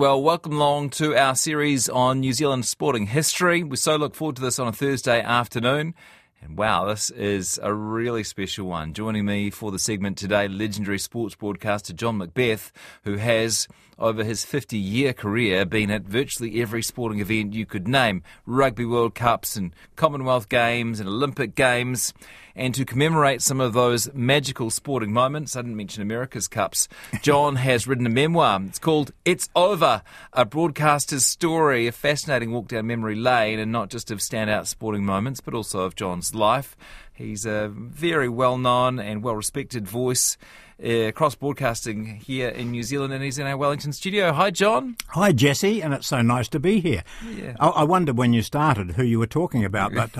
Well, welcome along to our series on New Zealand sporting history. We so look forward to this on a Thursday afternoon. And wow, this is a really special one. Joining me for the segment today, legendary sports broadcaster John McBeth, who has, over his 50-year career, been at virtually every sporting event you could name, Rugby World Cups and Commonwealth Games and Olympic Games. And to commemorate some of those magical sporting moments, I didn't mention America's Cups, John has written a memoir. It's called It's Over, A Broadcaster's Story, a fascinating walk down memory lane, and not just of standout sporting moments, but also of John's life. He's a very well-known and well-respected voice across broadcasting here in New Zealand, and he's in our Wellington studio. Hi, John. Hi, Jesse, and it's so nice to be here. Yeah. I wondered when you started who you were talking about, but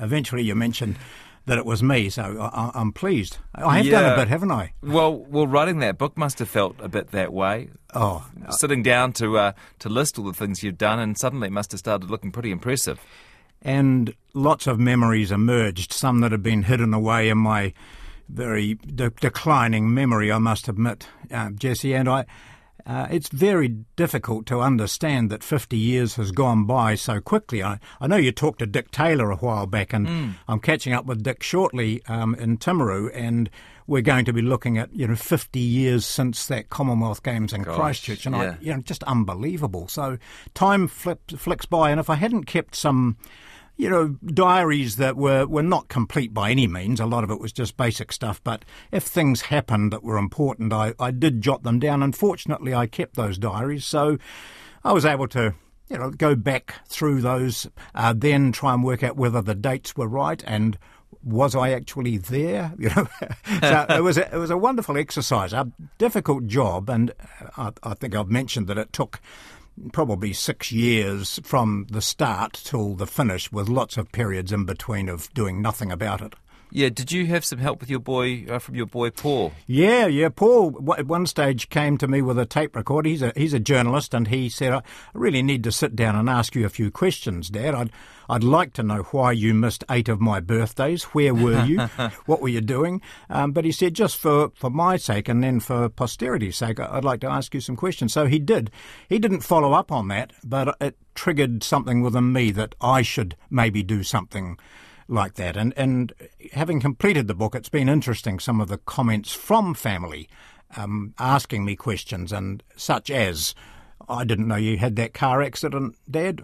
eventually you mentioned that it was me, so I'm pleased. I have done a bit, haven't I? Well, writing that book must have felt a bit that way. Oh, sitting down to list all the things you've done, and suddenly it must have started looking pretty impressive. And lots of memories emerged, some that had been hidden away in my very declining memory, I must admit, Jesse. And it's very difficult to understand that 50 years has gone by so quickly. I know you talked to Dick Taylor a while back, and I'm catching up with Dick shortly in Timaru, and we're going to be looking at 50 years since that Commonwealth Games in Christchurch, and just unbelievable. So time flicks by, and if I hadn't kept some diaries that were not complete by any means, a lot of it was just basic stuff, but if things happened that were important, I did jot them down. Unfortunately, I kept those diaries, so I was able to go back through those, then try and work out whether the dates were right and was I actually there? So it was a wonderful exercise, a difficult job, and I think I've mentioned that it took probably 6 years from the start till the finish, with lots of periods in between of doing nothing about it. Yeah, did you have some help with your boy, from your boy Paul? Yeah, Paul at one stage came to me with a tape recorder. He's a journalist, and he said, I really need to sit down and ask you a few questions, Dad. I'd like to know why you missed 8 of my birthdays. Where were you? What were you doing? But he said, just for my sake and then for posterity's sake, I'd like to ask you some questions. So he did. He didn't follow up on that, but it triggered something within me that I should maybe do something like that. And having completed the book, it's been interesting, some of the comments from family asking me questions, and such as, I didn't know you had that car accident, Dad.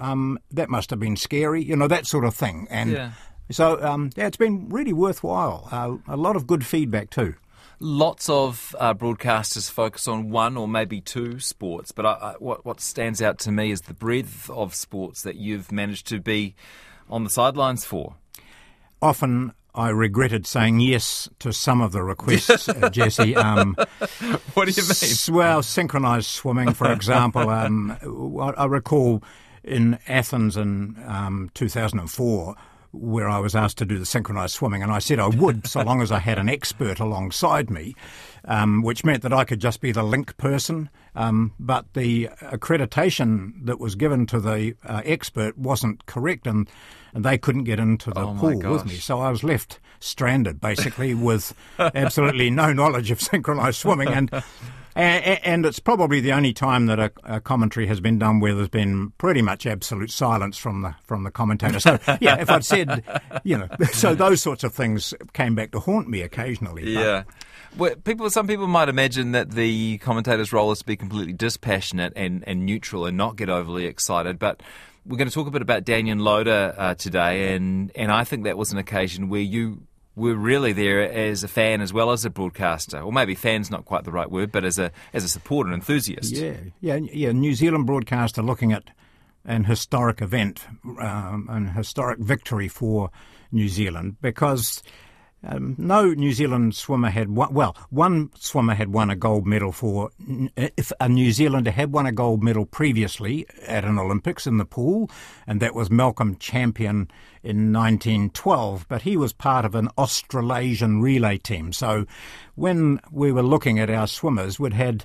That must have been scary, that sort of thing. And so it's been really worthwhile. A lot of good feedback too. Lots of broadcasters focus on one or maybe two sports, but what stands out to me is the breadth of sports that you've managed to be on the sidelines for. Often I regretted saying yes to some of the requests, Jesse. What do you mean? Well, synchronised swimming, for example. I recall in Athens in 2004, where I was asked to do the synchronised swimming, and I said I would, so long as I had an expert alongside me, which meant that I could just be the link person. But the accreditation that was given to the expert wasn't correct, and they couldn't get into the pool with me. So I was left stranded, basically, with absolutely no knowledge of synchronised swimming. And it's probably the only time that a commentary has been done where there's been pretty much absolute silence from the commentator. So, if I'd said, so those sorts of things came back to haunt me occasionally. Yeah. Well, some people might imagine that the commentator's role is to be completely dispassionate and neutral and not get overly excited, but we're going to talk a bit about Daniel Loader today, and I think that was an occasion where you were really there as a fan as well as a broadcaster, or maybe fan's not quite the right word, but as a supporter and enthusiast. Yeah. New Zealand broadcaster looking at an historic event, an historic victory for New Zealand, because no New Zealand swimmer had won. Well, one swimmer had won a gold medal if a New Zealander had won a gold medal previously at an Olympics in the pool, and that was Malcolm Champion in 1912. But he was part of an Australasian relay team. So when we were looking at our swimmers, we'd had,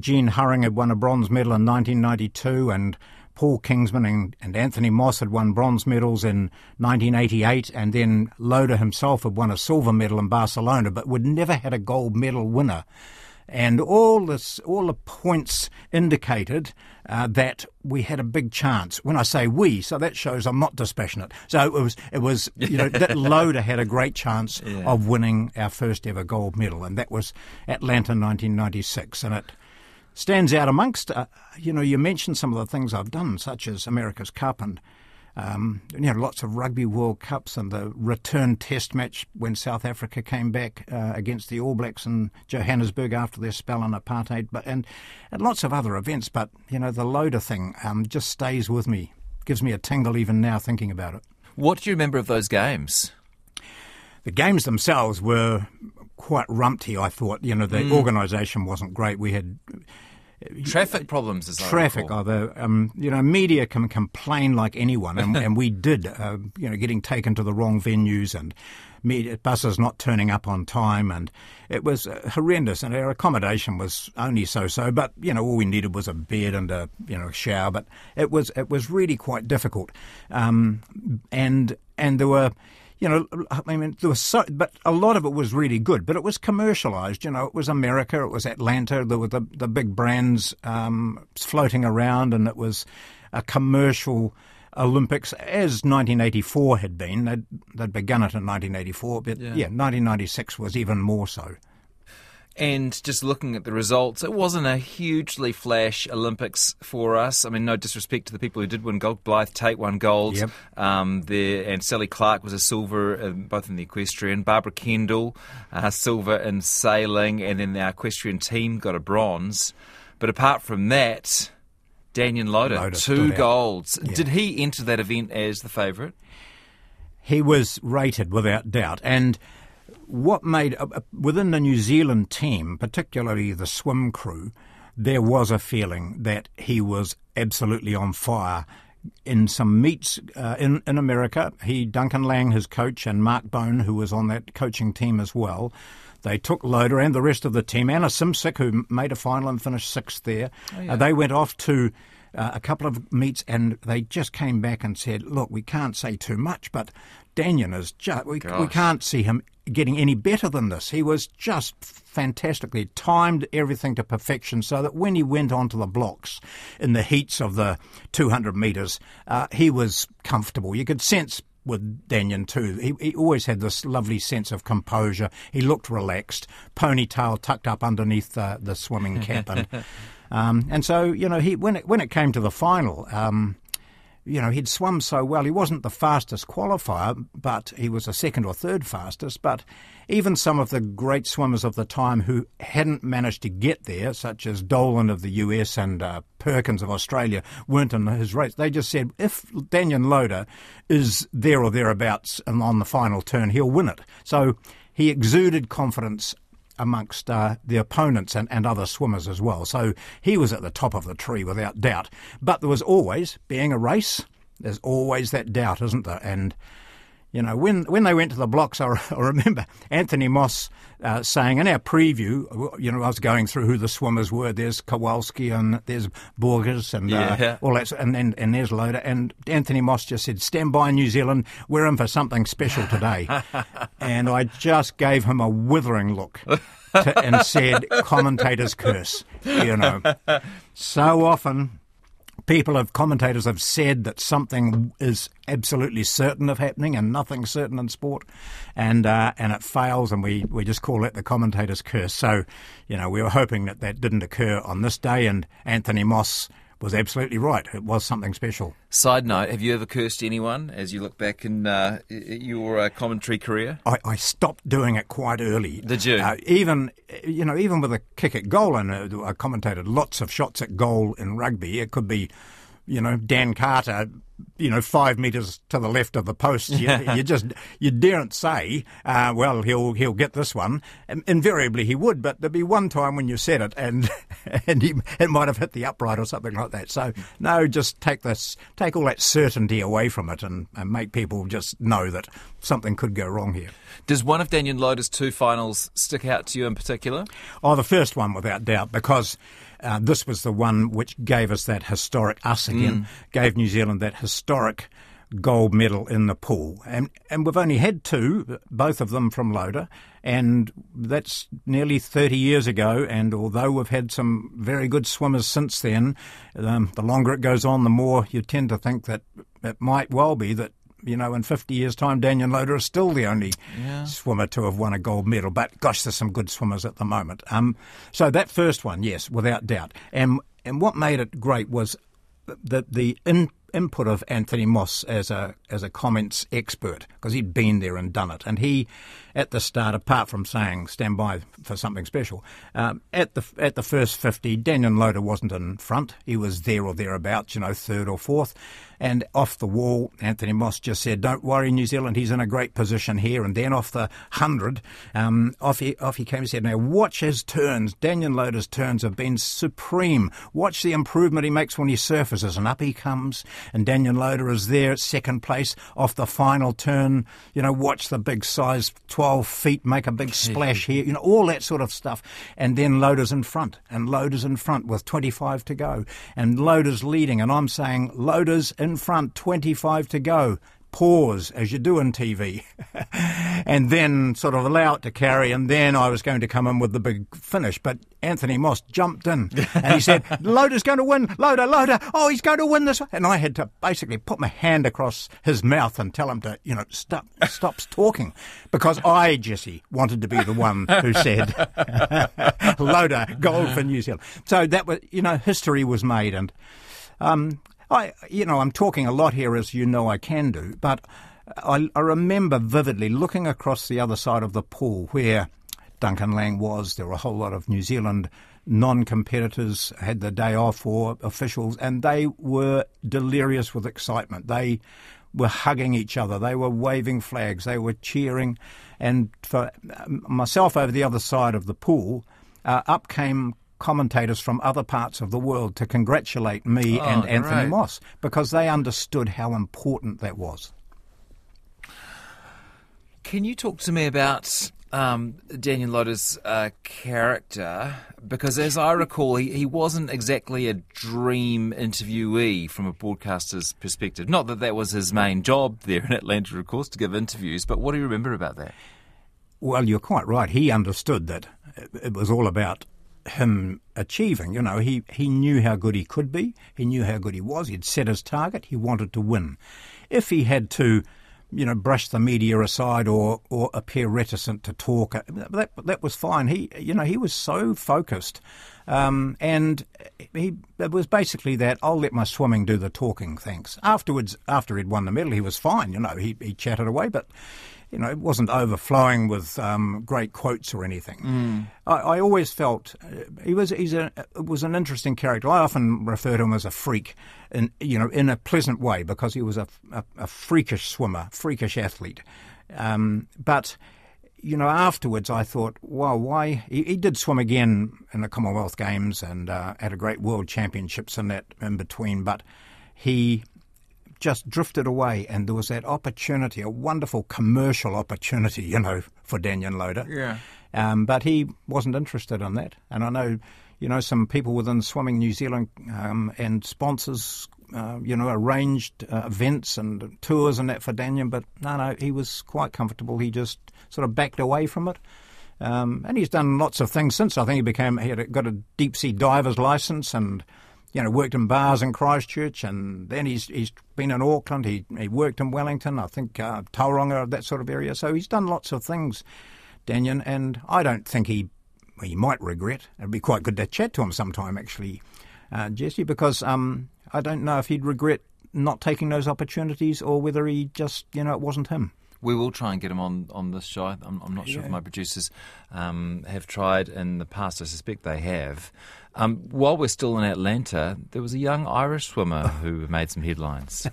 Gene Hurring had won a bronze medal in 1992, and Paul Kingsman and Anthony Moss had won bronze medals in 1988, and then Loader himself had won a silver medal in Barcelona, but would never had a gold medal winner And all the points indicated that we had a big chance. When I say we, so that shows I'm not dispassionate. So it was you know, that Loader had a great chance of winning our first ever gold medal, and that was Atlanta 1996, and it stands out amongst, you know, you mentioned some of the things I've done, such as America's Cup and, you know, lots of Rugby World Cups and the return test match when South Africa came back against the All Blacks in Johannesburg after their spell on apartheid, but, and lots of other events. But, you know, the Loader thing just stays with me, gives me a tingle even now thinking about it. What do you remember of those games? The games themselves were quite rumpty, I thought. You know, the organisation wasn't great. We had traffic problems, as I recall. Traffic, although, you know, media can complain like anyone, and, and we did, you know, getting taken to the wrong venues and media, buses not turning up on time, and it was horrendous, and our accommodation was only so-so, but, you know, all we needed was a bed and a, you know, shower, but it was really quite difficult. And there were... You know, I mean, there was so, but a lot of it was really good, but it was commercialised. You know, it was America, it was Atlanta, there were the big brands floating around, and it was a commercial Olympics, as 1984 had been. They'd begun it in 1984, but 1996 was even more so. And just looking at the results, it wasn't a hugely flash Olympics for us. I mean, no disrespect to the people who did win gold. Blythe Tate won gold. Yep. And Sally Clark was a silver, both in the equestrian. Barbara Kendall, silver in sailing. And then our equestrian team got a bronze. But apart from that, Daniel Loader, two golds. Yeah. Did he enter that event as the favourite? He was rated without doubt. And... what made, within the New Zealand team, particularly the swim crew, there was a feeling that he was absolutely on fire. In some meets in America, Duncan Lang, his coach, and Mark Bone, who was on that coaching team as well, they took Loader and the rest of the team. Anna Simsek, who made a final and finished sixth there, they went off to... a couple of meets, and they just came back and said, look, we can't say too much, but Danyon is just... We can't see him getting any better than this. He was just fantastically timed everything to perfection so that when he went onto the blocks in the heats of the 200 metres, he was comfortable. You could sense... with Danyon too. He always had this lovely sense of composure. He looked relaxed, ponytail tucked up underneath the swimming cap, and so, you know, when it came to the final, you know, he'd swum so well. He wasn't the fastest qualifier, but he was the second or third fastest. But even some of the great swimmers of the time who hadn't managed to get there, such as Dolan of the US and Perkins of Australia, weren't in his race. They just said, if Daniel Loader is there or thereabouts and on the final turn, he'll win it. So he exuded confidence amongst the opponents and other swimmers as well. So he was at the top of the tree without doubt. But there was always, being a race, there's always that doubt, isn't there? And, you know, when they went to the blocks, I remember Anthony Moss saying in our preview, you know, I was going through who the swimmers were. There's Kowalski and there's Borges and all that, and there's Loader. And Anthony Moss just said, stand by, New Zealand, we're in for something special today. And I just gave him a withering look and said, commentator's curse, you know. So often... commentators have said that something is absolutely certain of happening and nothing's certain in sport, and it fails, and we just call it the commentator's curse. So, you know, we were hoping that that didn't occur on this day, and Anthony Moss was absolutely right. It was something special. Side note, have you ever cursed anyone as you look back in your commentary career? I stopped doing it quite early. Did you? Even with a kick at goal, and I commentated lots of shots at goal in rugby. It could be, you know, Dan Carter, you know, 5 metres to the left of the post. You daren't say, well, he'll get this one. Invariably he would, but there'd be one time when you said it and it might have hit the upright or something like that. So no, just take all that certainty away from it and make people just know that something could go wrong here. Does one of Daniel Loader's two finals stick out to you in particular? Oh, the first one without doubt, because this was the one which gave us that historic, gave New Zealand that historic gold medal in the pool. And we've only had two, both of them from Loader, and that's nearly 30 years ago. And although we've had some very good swimmers since then, the longer it goes on, the more you tend to think that it might well be that, you know, in 50 years' time, Daniel Loader is still the only swimmer to have won a gold medal. But, gosh, there's some good swimmers at the moment. So that first one, yes, without doubt. And what made it great was the input of Anthony Moss as a comments expert, because he'd been there and done it. And he, at the start, apart from saying stand by for something special, at the first 50, Daniel Loader wasn't in front. He was there or thereabouts, you know, third or fourth. And off the wall, Anthony Moss just said, "Don't worry, New Zealand, he's in a great position here." And then off the 100, off he came and said, "Now watch his turns. Daniel Loader's turns have been supreme. Watch the improvement he makes when he surfaces." And up he comes. And Daniel Loader is there at second place off the final turn. You know, watch the big size 12 feet make a big splash here. You know, all that sort of stuff. And then Loader's in front with 25 to go. And Loader's leading. And I'm saying, Loader's in front, 25 to go. Pause, as you do in TV, and then sort of allow it to carry, and then I was going to come in with the big finish, but Anthony Moss jumped in and he said, "Loader's going to win, Loader, oh, he's going to win this one." And I had to basically put my hand across his mouth and tell him to, you know, stops talking, because I, Jesse, wanted to be the one who said, "Loader, gold for New Zealand." So that was, you know, history was made. And I'm talking a lot here, as you know I can do, but I remember vividly looking across the other side of the pool where Duncan Lang was. There were a whole lot of New Zealand non-competitors had the day off, or officials, and they were delirious with excitement. They were hugging each other. They were waving flags. They were cheering. And for myself over the other side of the pool, up came commentators from other parts of the world to congratulate me and Anthony Moss, because they understood how important that was. Can you talk to me about Daniel Loader's character? Because as I recall, he wasn't exactly a dream interviewee from a broadcaster's perspective. Not that that was his main job there in Atlanta, of course, to give interviews, but what do you remember about that? Well, you're quite right. He understood that it was all about him achieving. You know, he knew how good he could be. He knew how good he was. He'd set his target. He wanted to win. If he had to, you know, brush the media aside or appear reticent to talk, that was fine. He was so focused. And it was basically that, "I'll let my swimming do the talking, thanks." Afterwards, after he'd won the medal, he was fine. You know, he chatted away, but, you know, it wasn't overflowing with great quotes or anything. I always felt he was an interesting character. I often refer to him as a freak, in a pleasant way, because he was a freakish swimmer, freakish athlete. But, you know, afterwards I thought, wow, why? He did swim again in the Commonwealth Games and at a great World Championships in that in between, but he just drifted away, and there was that opportunity, a wonderful commercial opportunity, you know, for Daniel Loader. Yeah. But he wasn't interested in that. And I know, you know, some people within Swimming New Zealand and sponsors, arranged events and tours and that for Daniel, but no, he was quite comfortable. He just sort of backed away from it. And he's done lots of things since. I think he got a deep-sea diver's licence and, you know, worked in bars in Christchurch, and then he's been in Auckland. He worked in Wellington, I think, Tauranga, that sort of area. So he's done lots of things, Danyon, and I don't think he might regret. It'd be quite good to chat to him sometime, actually, Jesse, because I don't know if he'd regret not taking those opportunities, or whether he just, you know, it wasn't him. We will try and get him on this show. I'm not sure if my producers have tried in the past. I suspect they have. While we're still in Atlanta, there was a young Irish swimmer who made some headlines.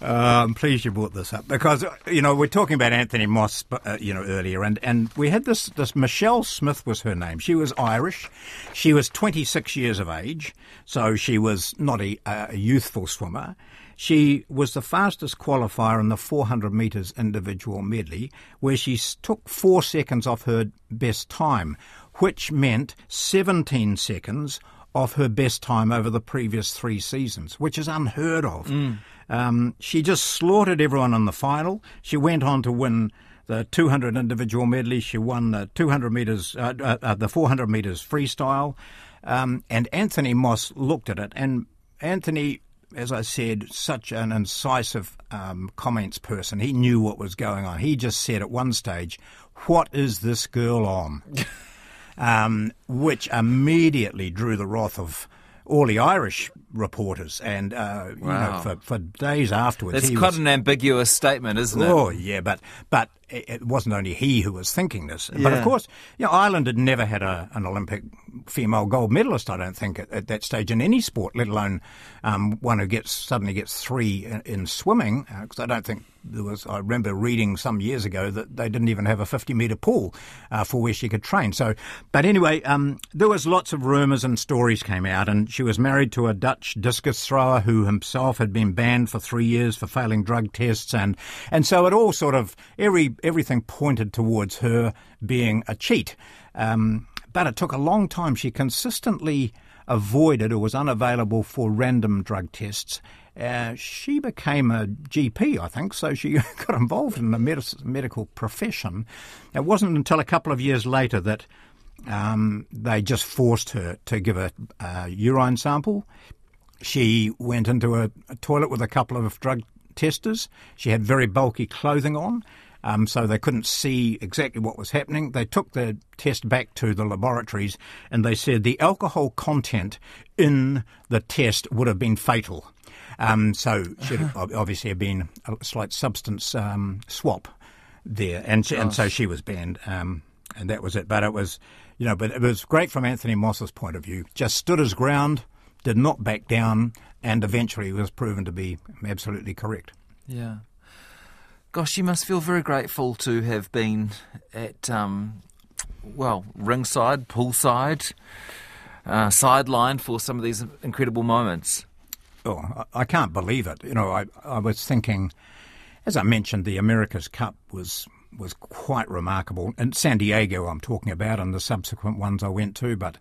I'm pleased you brought this up, because, you know, we're talking about Anthony Moss, earlier, and we had this Michelle Smith was her name. She was Irish. She was 26 years of age, so she was not a youthful swimmer. She was the fastest qualifier in the 400 metres individual medley, where she took 4 seconds off her best time, which meant 17 seconds off her best time over the previous 3 seasons, which is unheard of. She just slaughtered everyone in the final. She went on to win the 200 individual medley. She won the 200 metres, the 400 metres freestyle. And Anthony Moss looked at it. And Anthony, as I said, such an incisive comments person. He knew what was going on. He just said at one stage, "What is this girl on?" Which immediately drew the wrath of all the Irish reporters, and you know, for days afterwards. That's quite an ambiguous statement, isn't it? Oh, yeah, but it wasn't only he who was thinking this. Yeah. But, of course, you know, Ireland had never had an Olympic female gold medalist, I don't think, at that stage in any sport, let alone one who suddenly gets three in swimming, because I don't think there was... I remember reading some years ago that they didn't even have a 50-metre pool for where she could train. So, but anyway, there was lots of rumours and stories came out, and she was married to a Dutch discus thrower who himself had been banned for 3 years for failing drug tests, and so it all sort of... Everything pointed towards her being a cheat. But it took a long time. She consistently avoided or was unavailable for random drug tests. She became a GP, I think, so she got involved in the medical profession. It wasn't until a couple of years later that they just forced her to give a urine sample. She went into a toilet with a couple of drug testers. She had very bulky clothing on. So they couldn't see exactly what was happening. They took the test back to the laboratories and they said the alcohol content in the test would have been fatal. So should obviously have been a slight substance swap there. And so she was banned, and that was it. But it was, you know, but it was great from Anthony Moss's point of view. Just stood his ground, did not back down, and eventually was proven to be absolutely correct. Yeah. Gosh, you must feel very grateful to have been at, ringside, poolside, sideline for some of these incredible moments. Oh, I can't believe it. You know, I was thinking, as I mentioned, the America's Cup was quite remarkable. And San Diego I'm talking about and the subsequent ones I went to, but...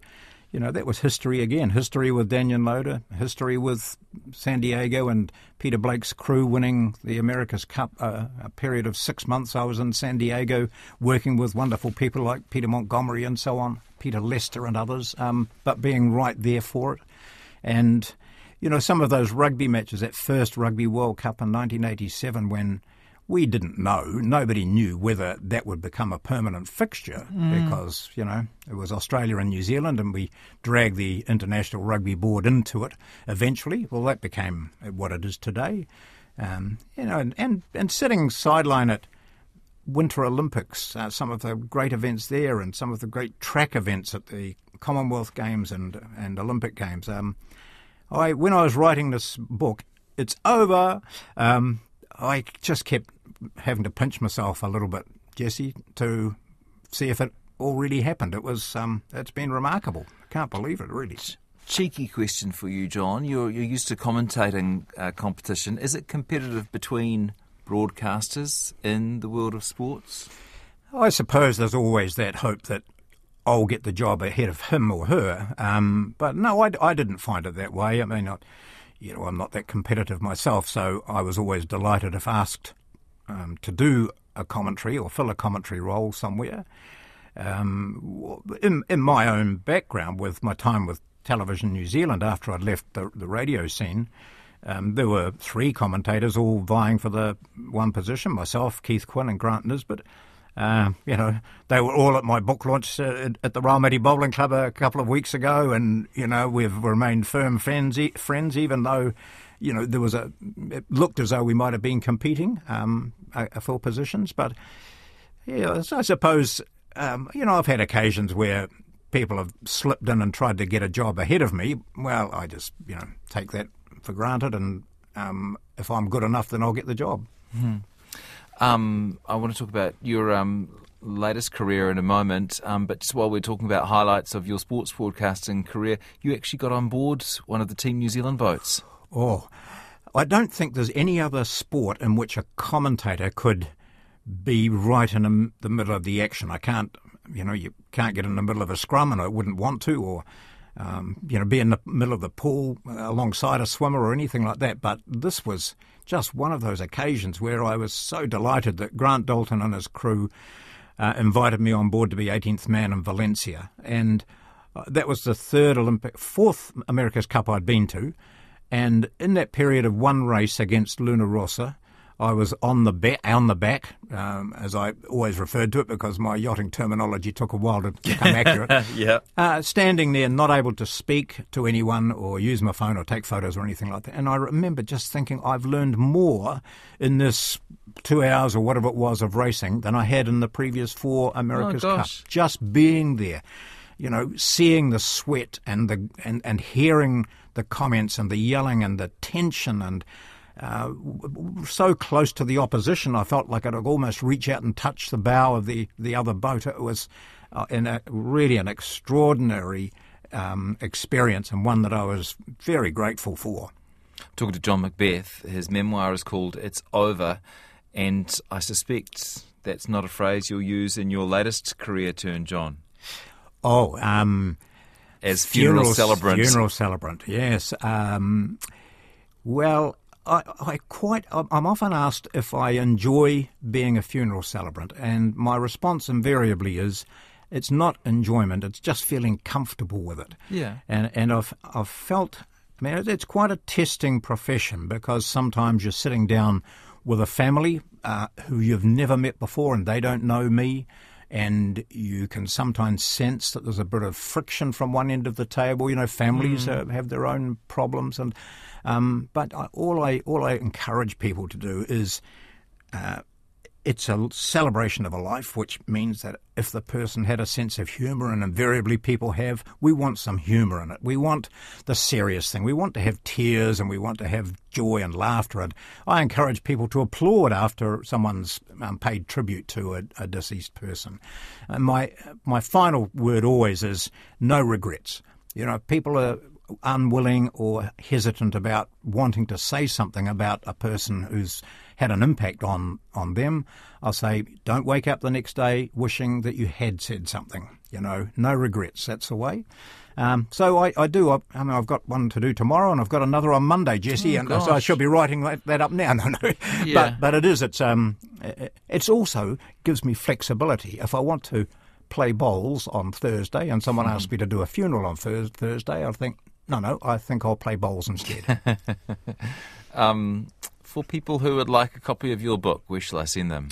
You know, that was history again. History with Daniel Loader, history with San Diego and Peter Blake's crew winning the America's Cup. A period of 6 months I was in San Diego working with wonderful people like Peter Montgomery and so on, Peter Lester and others, but being right there for it. And, you know, some of those rugby matches, that first Rugby World Cup in 1987 when... We didn't know. Nobody knew whether that would become a permanent fixture because, you know, it was Australia and New Zealand and we dragged the International Rugby Board into it eventually. Well, that became what it is today. You know, and sitting sideline at Winter Olympics, some of the great events there and some of the great track events at the Commonwealth Games and Olympic Games. When I was writing this book, it's over. I just kept having to pinch myself a little bit, Jesse, to see if it already happened. It's been remarkable. I can't believe it, really. Cheeky question for you, John. You're used to commentating competition. Is it competitive between broadcasters in the world of sports? I suppose there's always that hope that I'll get the job ahead of him or her. But no, I didn't find it that way. I mean, you know, I'm not that competitive myself, so I was always delighted if asked to do a commentary or fill a commentary role somewhere. In my own background, with my time with Television New Zealand after I'd left the radio scene, there were three commentators all vying for the one position, myself, Keith Quinn and Grant Nisbet. You know, they were all at my book launch at the Raumati Bowling Club a couple of weeks ago, and, you know, we've remained firm friends even though, you know, it looked as though we might have been competing for positions. But, yeah, I suppose, you know, I've had occasions where people have slipped in and tried to get a job ahead of me. Well, I just, you know, take that for granted, and if I'm good enough, then I'll get the job. Mm-hmm. I want to talk about your latest career in a moment, but just while we're talking about highlights of your sports broadcasting career, you actually got on board one of the Team New Zealand boats. Oh, I don't think there's any other sport in which a commentator could be right in the middle of the action. I can't, you know, you can't get in the middle of a scrum, and I wouldn't want to, or be in the middle of the pool alongside a swimmer or anything like that. But this was just one of those occasions where I was so delighted that Grant Dalton and his crew invited me on board to be 18th man in Valencia. And that was the fourth America's Cup I'd been to. And in that period of one race against Luna Rossa, I was on the back, as I always referred to it, because my yachting terminology took a while to become accurate. Yeah. Standing there, not able to speak to anyone or use my phone or take photos or anything like that. And I remember just thinking, I've learned more in this 2 hours or whatever it was of racing than I had in the previous four America's Cups. Just being there, seeing the sweat and hearing the comments and the yelling and the tension and... so close to the opposition, I felt like I could almost reach out and touch the bow of the other boat. It was really an extraordinary experience, and one that I was very grateful for. Talking to John McBeth, his memoir is called It's Over, and I suspect that's not a phrase you'll use in your latest career turn, John. Oh, as funeral celebrant. Funeral celebrant, yes. I'm often asked if I enjoy being a funeral celebrant, and my response invariably is, it's not enjoyment, it's just feeling comfortable with it. Yeah. And I've felt, it's quite a testing profession, because sometimes you're sitting down with a family who you've never met before, and they don't know me, and you can sometimes sense that there's a bit of friction from one end of the table. Families have their own problems, and but all I encourage people to do is it's a celebration of a life, which means that if the person had a sense of humour, and invariably people have, we want some humour in it. We want the serious thing. We want to have tears, and we want to have joy and laughter. And I encourage people to applaud after someone's paid tribute to a deceased person. And my final word always is no regrets. People are unwilling or hesitant about wanting to say something about a person who's had an impact on them. I'll say, don't wake up the next day wishing that you had said something. No regrets, that's the way. So I do. I've got one to do tomorrow, and I've got another on Monday, Jesse, so I should be writing that up now. No. Yeah. But it is. It's also gives me flexibility. If I want to play bowls on Thursday and someone asks me to do a funeral on Thursday, I think, no, I think I'll play bowls instead. For people who would like a copy of your book, where shall I send them?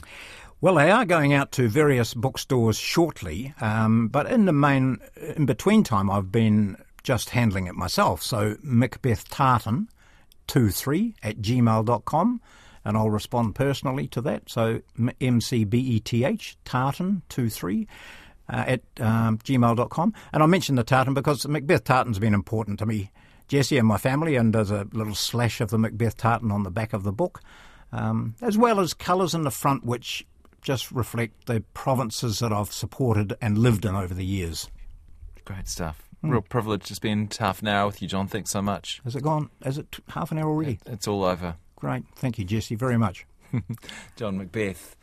Well, they are going out to various bookstores shortly, but in between time, I've been just handling it myself. So mcbethtartan23@gmail.com, and I'll respond personally to that. So mcbeth tartan23 at gmail.com. And I mentioned the tartan because the Macbeth tartan's been important to me, Jesse, and my family, and there's a little slash of the Macbeth tartan on the back of the book, as well as colours in the front which just reflect the provinces that I've supported and lived in over the years. Great stuff. Real privilege to spend half an hour with you, John. Thanks so much. Has it gone? Is it half an hour already? It's all over. Great. Thank you, Jesse, very much. John McBeth.